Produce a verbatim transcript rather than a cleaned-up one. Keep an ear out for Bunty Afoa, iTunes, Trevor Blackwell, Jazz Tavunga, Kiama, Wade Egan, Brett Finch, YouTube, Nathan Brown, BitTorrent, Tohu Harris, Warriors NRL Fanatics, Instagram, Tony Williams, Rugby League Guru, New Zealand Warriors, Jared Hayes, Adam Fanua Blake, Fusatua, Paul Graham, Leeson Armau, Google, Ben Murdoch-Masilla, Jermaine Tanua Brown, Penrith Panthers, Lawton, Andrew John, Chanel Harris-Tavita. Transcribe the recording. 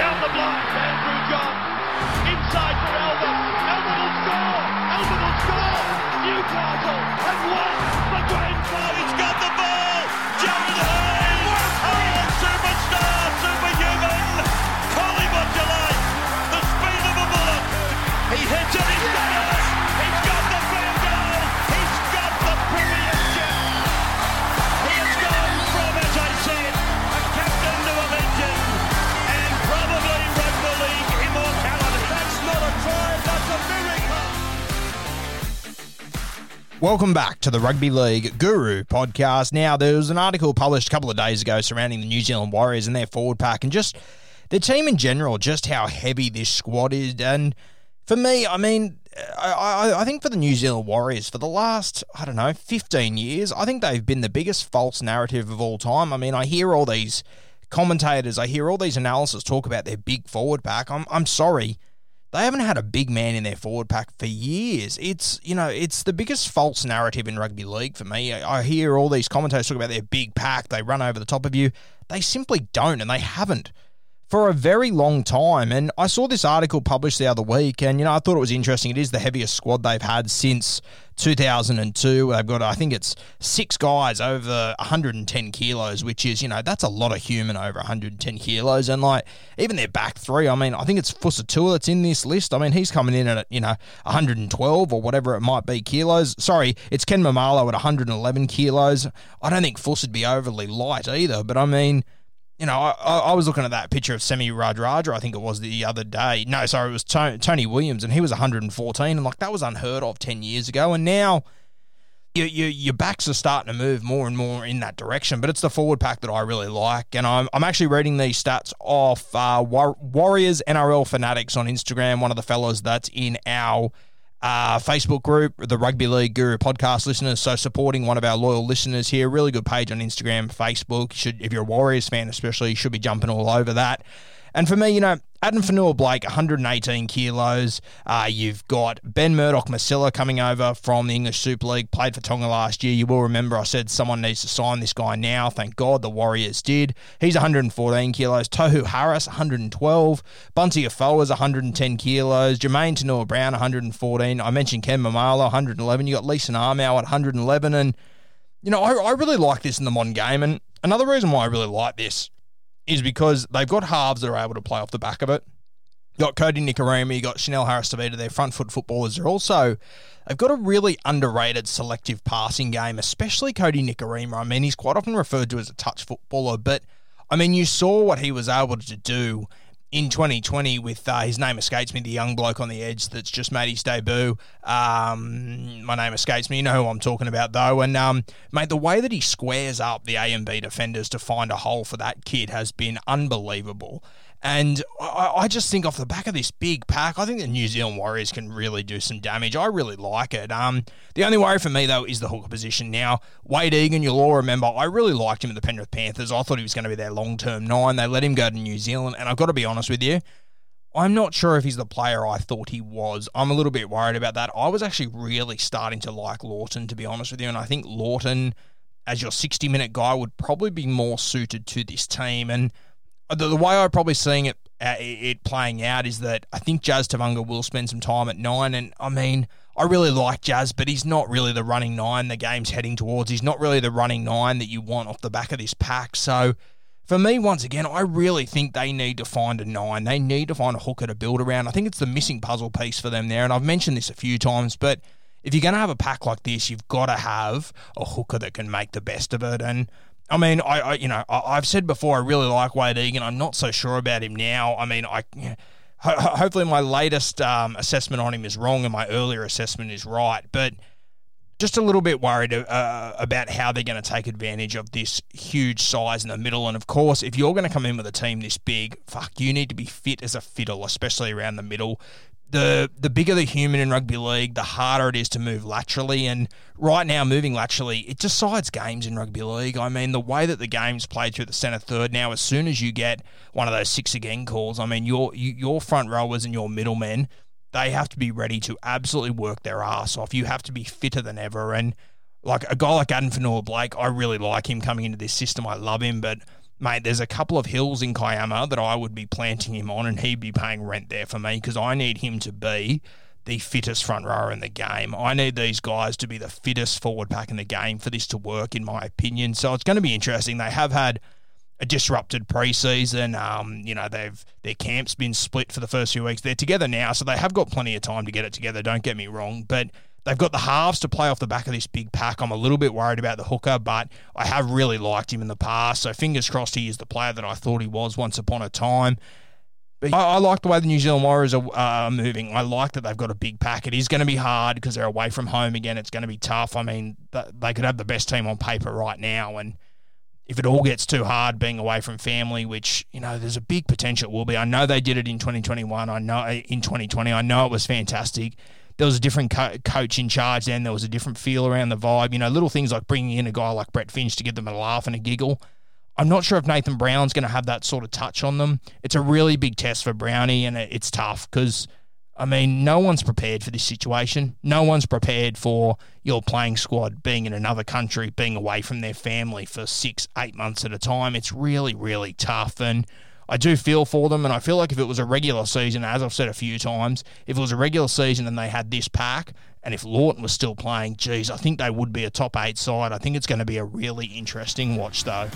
Down the block, Andrew John. Inside for Elba. Elba will score. Elba will score. Newcastle have won the grand final. He's got the ball. Jared Hayes. Oh, superstar, superhuman. Call him what you like. The speed of a bullet. He hits it. He's got it. He's got the grand goal. He's got the premiership. He has gone from, as I said, a captain to a legend. Probably Rugby League immortality. That's not a try, that's a miracle. Welcome back to the Rugby League Guru podcast. Now, there was an article published a couple of days ago surrounding the New Zealand Warriors and their forward pack and just the team in general, just how heavy this squad is. And for me, I mean, I, I, I think for the New Zealand Warriors, for the last, I don't know, fifteen years, I think they've been the biggest false narrative of all time. I mean, I hear all these commentators, I hear all these analysts talk about their big forward pack. I'm I'm sorry, they haven't had a big man in their forward pack for years. It's, you know, it's the biggest false narrative in rugby league for me. I, I hear all these commentators talk about their big pack, they run over the top of you. They simply don't, and they haven't for a very long time. And I saw this article published the other week, and, you know, I thought it was interesting. It is the heaviest squad they've had since two thousand two. They've got, I think it's six guys over one hundred ten kilos, which is, you know, that's a lot of human over one hundred ten kilos. And, like, even their back three, I mean, I think it's Fusatua that's in this list. I mean, he's coming in at, you know, one hundred twelve or whatever it might be kilos. Sorry, it's Ken Mamalo at one hundred eleven kilos. I don't think Fuss would be overly light either, but, I mean, you know, I, I was looking at that picture of Semi Radradra, I think it was, the other day. No, sorry, it was Tony, Tony Williams, and he was one hundred fourteen, and, like, that was unheard of ten years ago. And now you, you, your backs are starting to move more and more in that direction, but it's the forward pack that I really like. And I'm I'm actually reading these stats off uh, War- Warriors N R L Fanatics on Instagram, one of the fellows that's in our Uh, Facebook group, the Rugby League Guru podcast listeners. So supporting one of our loyal listeners here. Really good page on Instagram, Facebook. You should, if you're a Warriors fan especially, you should be jumping all over that. And for me, you know, Adam Fanua Blake, one hundred eighteen kilos. Uh, you've got Ben Murdoch-Masilla coming over from the English Super League, played for Tonga last year. You will remember I said someone needs to sign this guy now. Thank God the Warriors did. He's one hundred fourteen kilos. Tohu Harris, one hundred twelve. Bunty Afoa is one hundred ten kilos. Jermaine Tanua Brown, one hundred fourteen. I mentioned Ken Mamalo, one hundred eleven. You got Leeson Armau at one hundred eleven. And, you know, I, I really like this in the modern game. And another reason why I really like this is because they've got halves that are able to play off the back of it. You got Cody Nicarema, you got Chanel Harris-Tavita, their front foot footballers. They're also, they've got a really underrated selective passing game, especially Cody Nicarema. I mean, he's quite often referred to as a touch footballer, but, I mean, you saw what he was able to do in twenty twenty with, uh, his name escapes me, the young bloke on the edge that's just made his debut. Um, my name escapes me. You know who I'm talking about, though. And, um, mate, the way that he squares up the A and B defenders to find a hole for that kid has been unbelievable. And I, I just think off the back of this big pack, I think the New Zealand Warriors can really do some damage. I really like it. Um, the only worry for me, though, is the hooker position. Now, Wade Egan, you'll all remember, I really liked him at the Penrith Panthers. I thought he was going to be their long-term nine. They let him go to New Zealand, and I've got to be honest with you, I'm not sure if he's the player I thought he was. I'm a little bit worried about that. I was actually really starting to like Lawton, to be honest with you, and I think Lawton, as your sixty-minute guy, would probably be more suited to this team. And the way I'm probably seeing it uh, it playing out is that I think Jazz Tavunga will spend some time at nine, and I mean, I really like Jazz, but he's not really the running nine the game's heading towards. He's not really the running nine that you want off the back of this pack. So for me, once again, I really think they need to find a nine. They need to find a hooker to build around. I think it's the missing puzzle piece for them there, and I've mentioned this a few times, but if you're going to have a pack like this, you've got to have a hooker that can make the best of it. And I mean, I, I you know, I, I've said before, I really like Wade Egan. I'm not so sure about him now. I mean, I you know, ho- hopefully my latest um, assessment on him is wrong and my earlier assessment is right, but just a little bit worried uh, about how they're going to take advantage of this huge size in the middle. And of course, if you're going to come in with a team this big, fuck, you need to be fit as a fiddle, especially around the middle. The the bigger the human in rugby league, the harder it is to move laterally. And right now, moving laterally, it decides games in rugby league. I mean, the way that the game's played through the centre third now, as soon as you get one of those six again calls, I mean, your your front rowers and your middlemen, they have to be ready to absolutely work their ass off. You have to be fitter than ever. And like a guy like Adam Fanua Blake, I really like him coming into this system. I love him, but mate, there's a couple of hills in Kiama that I would be planting him on, and he'd be paying rent there for me, because I need him to be the fittest front rower in the game. I need these guys to be the fittest forward pack in the game for this to work, in my opinion. So it's going to be interesting. They have had a disrupted preseason. Um, you know, they've their camp's been split for the first few weeks. They're together now, so they have got plenty of time to get it together, don't get me wrong, but they've got the halves to play off the back of this big pack. I'm a little bit worried about the hooker, but I have really liked him in the past, so fingers crossed he is the player that I thought he was once upon a time. But I, I like the way the New Zealand Warriors are uh, moving. I like that they've got a big pack. It is going to be hard because they're away from home again. It's going to be tough. I mean, th- they could have the best team on paper right now, and if it all gets too hard being away from family, which, you know, there's a big potential it will be. I know they did it in twenty twenty-one. I know in twenty twenty. I know it was fantastic. There was a different co- coach in charge then. There was a different feel around the vibe. You know, little things like bringing in a guy like Brett Finch to give them a laugh and a giggle. I'm not sure if Nathan Brown's going to have that sort of touch on them. It's a really big test for Brownie, and it's tough because, I mean, no one's prepared for this situation. No one's prepared for your playing squad being in another country, being away from their family for six, eight months at a time. It's really, really tough, and I do feel for them, and I feel like if it was a regular season, as I've said a few times, if it was a regular season and they had this pack, and if Lawton was still playing, geez, I think they would be a top eight side. I think it's going to be a really interesting watch, though.